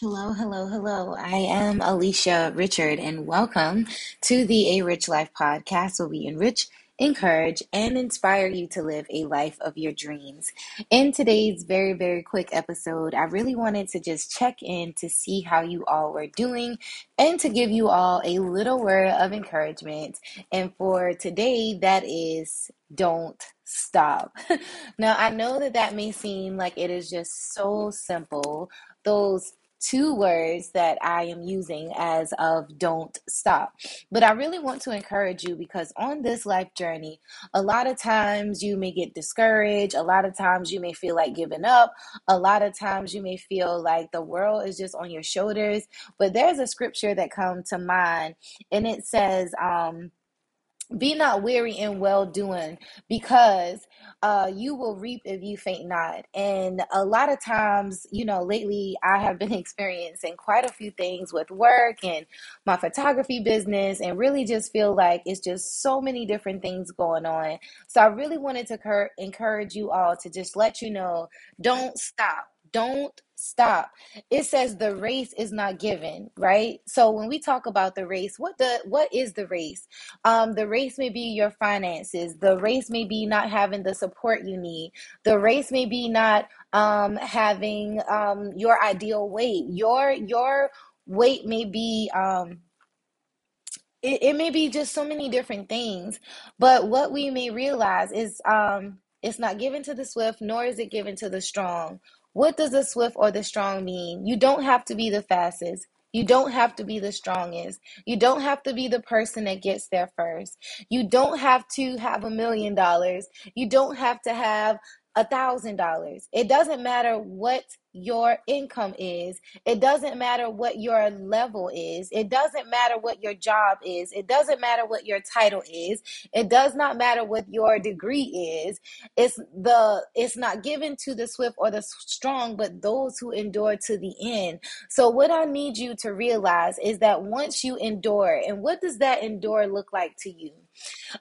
Hello, hello, hello. I am Alicia Richard, and welcome to the A Rich Life podcast, where we enrich, encourage, and inspire you to live a life of your dreams. In today's very, very quick episode, I really wanted to just check in to see how you all were doing and to give you all a little word of encouragement. And for today, that is don't stop. Now, I know that may seem like it is just so simple. Those two words that I am using as of don't stop. But I really want to encourage you, because on this life journey, a lot of times you may get discouraged. A lot of times you may feel like giving up. A lot of times you may feel like the world is just on your shoulders. But there's a scripture that comes to mind, and it says, be not weary in well-doing, because you will reap if you faint not. And a lot of times, lately I have been experiencing quite a few things with work and my photography business, and really just feel like it's just so many different things going on. So I really wanted to encourage you all to just let you know, don't stop. Don't stop. It says the race is not given, right? So when we talk about the race, what is the race? The race may be your finances. The race may be not having the support you need. The race may be not having your ideal weight. Your weight may be it may be just so many different things. But what we may realize is it's not given to the swift, nor is it given to the strong. What does the swift or the strong mean? You don't have to be the fastest. You don't have to be the strongest. You don't have to be the person that gets there first. You don't have to have $1 million. You don't have to have $1,000. It doesn't matter what your income is. It doesn't matter what your level is. It doesn't matter what your job is. It doesn't matter what your title is. It does not matter what your degree is. It's not given to the swift or the strong, but those who endure to the end. So what I need you to realize is that once you endure, and what does that endure look like to you?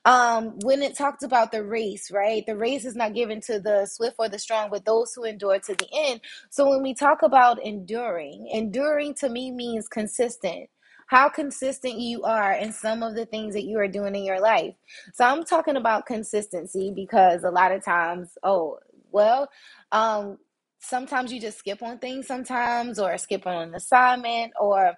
When it talked about the race, right? The race is not given to the swift or the strong, but those who endure to the end. So when we talk about enduring to me means consistent. How consistent you are in some of the things that you are doing in your life. So I'm talking about consistency, because a lot of times, sometimes you just skip on things sometimes, or skip on an assignment, or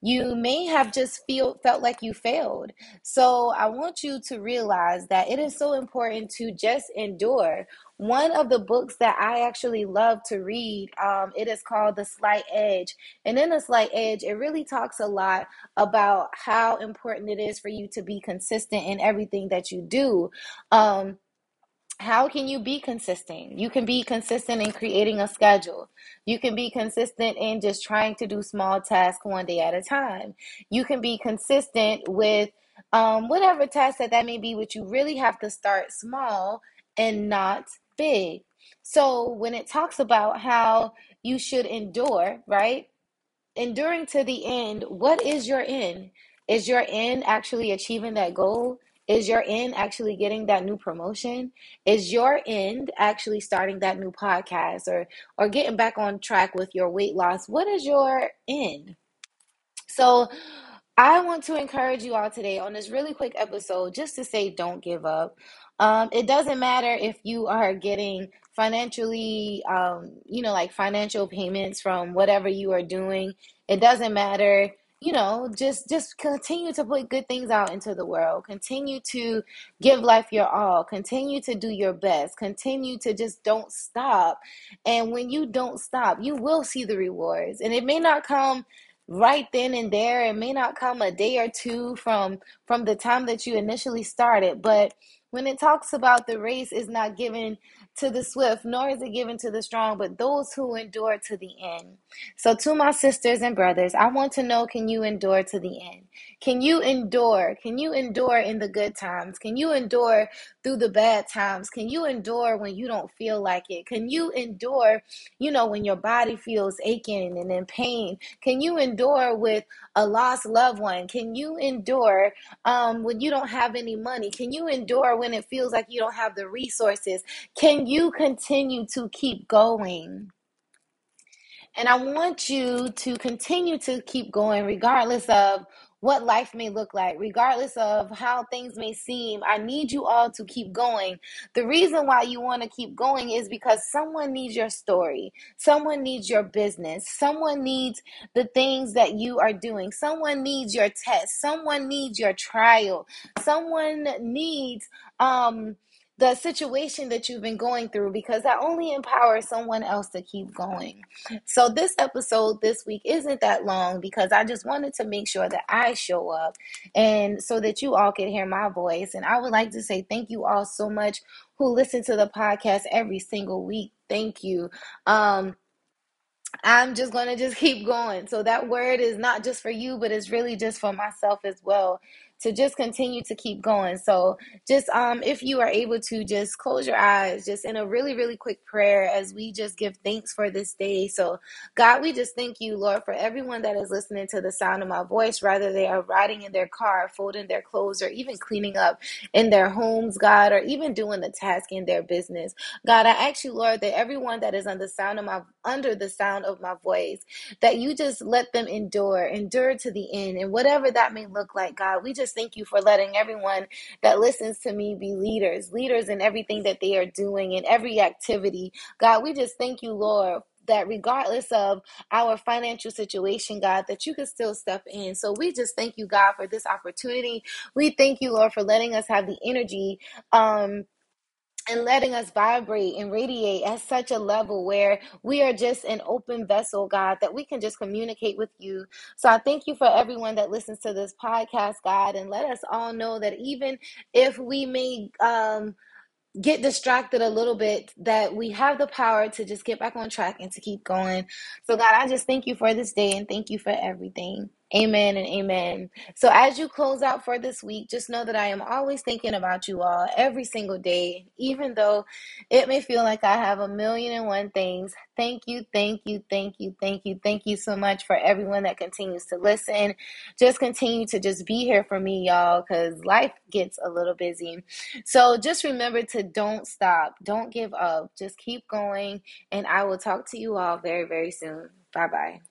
you may have just felt like you failed. So I want you to realize that it is so important to just endure. One of the books that I actually love to read, it is called The Slight Edge. And in The Slight Edge, it really talks a lot about how important it is for you to be consistent in everything that you do. How can you be consistent? You can be consistent in creating a schedule. You can be consistent in just trying to do small tasks one day at a time. You can be consistent with whatever task that may be, which you really have to start small and not big. So when it talks about how you should endure, right? Enduring to the end, what is your end? Is your end actually achieving that goal? Is your end actually getting that new promotion? Is your end actually starting that new podcast or getting back on track with your weight loss? What is your end? So I want to encourage you all today on this really quick episode just to say don't give up. It doesn't matter if you are getting financially, like financial payments from whatever you are doing. It doesn't matter. Just continue to put good things out into the world. Continue to give life your all. Continue to do your best. Continue to just don't stop. And when you don't stop, you will see the rewards. And it may not come right then and there. It may not come a day or two from the time that you initially started. But when it talks about the race is not given to the swift, nor is it given to the strong, but those who endure to the end. So to my sisters and brothers, I want to know, can you endure to the end? Can you endure? Can you endure in the good times? Can you endure through the bad times? Can you endure when you don't feel like it? Can you endure, when your body feels aching and in pain? Can you endure with a lost loved one? Can you endure when you don't have any money? Can you endure when it feels like you don't have the resources? Can you continue to keep going? And I want you to continue to keep going regardless of what life may look like, regardless of how things may seem. I need you all to keep going. The reason why you want to keep going is because someone needs your story. Someone needs your business. Someone needs the things that you are doing. Someone needs your test. Someone needs your trial. Someone needs the situation that you've been going through, because that only empowers someone else to keep going. So this episode this week isn't that long because I just wanted to make sure that I show up and so that you all can hear my voice. And I would like to say thank you all so much who listen to the podcast every single week. Thank you. I'm just going to keep going. So that word is not just for you, but it's really just for myself as well, to just continue to keep going. So just if you are able to just close your eyes, just in a really, really quick prayer as we just give thanks for this day. So God, we just thank you, Lord, for everyone that is listening to the sound of my voice, whether they are riding in their car, folding their clothes, or even cleaning up in their homes, God, or even doing the task in their business. God, I ask you, Lord, that everyone that is under the sound of my voice, that you just let them endure to the end. And whatever that may look like, God, we just thank you for letting everyone that listens to me be leaders in everything that they are doing, in every activity. God, we just thank you, Lord, that regardless of our financial situation, God, that you can still step in. So we just thank you, God, for this opportunity. We thank you, Lord, for letting us have the energy, and letting us vibrate and radiate at such a level where we are just an open vessel, God, that we can just communicate with you. So I thank you for everyone that listens to this podcast, God, and let us all know that even if we may get distracted a little bit, that we have the power to just get back on track and to keep going. So God, I just thank you for this day and thank you for everything. Amen and amen. So as you close out for this week, just know that I am always thinking about you all every single day, even though it may feel like I have a million and one things. Thank you, thank you, thank you, thank you. Thank you so much for everyone that continues to listen. Just continue to just be here for me, y'all, because life gets a little busy. So just remember to don't stop. Don't give up. Just keep going. And I will talk to you all very, very soon. Bye-bye.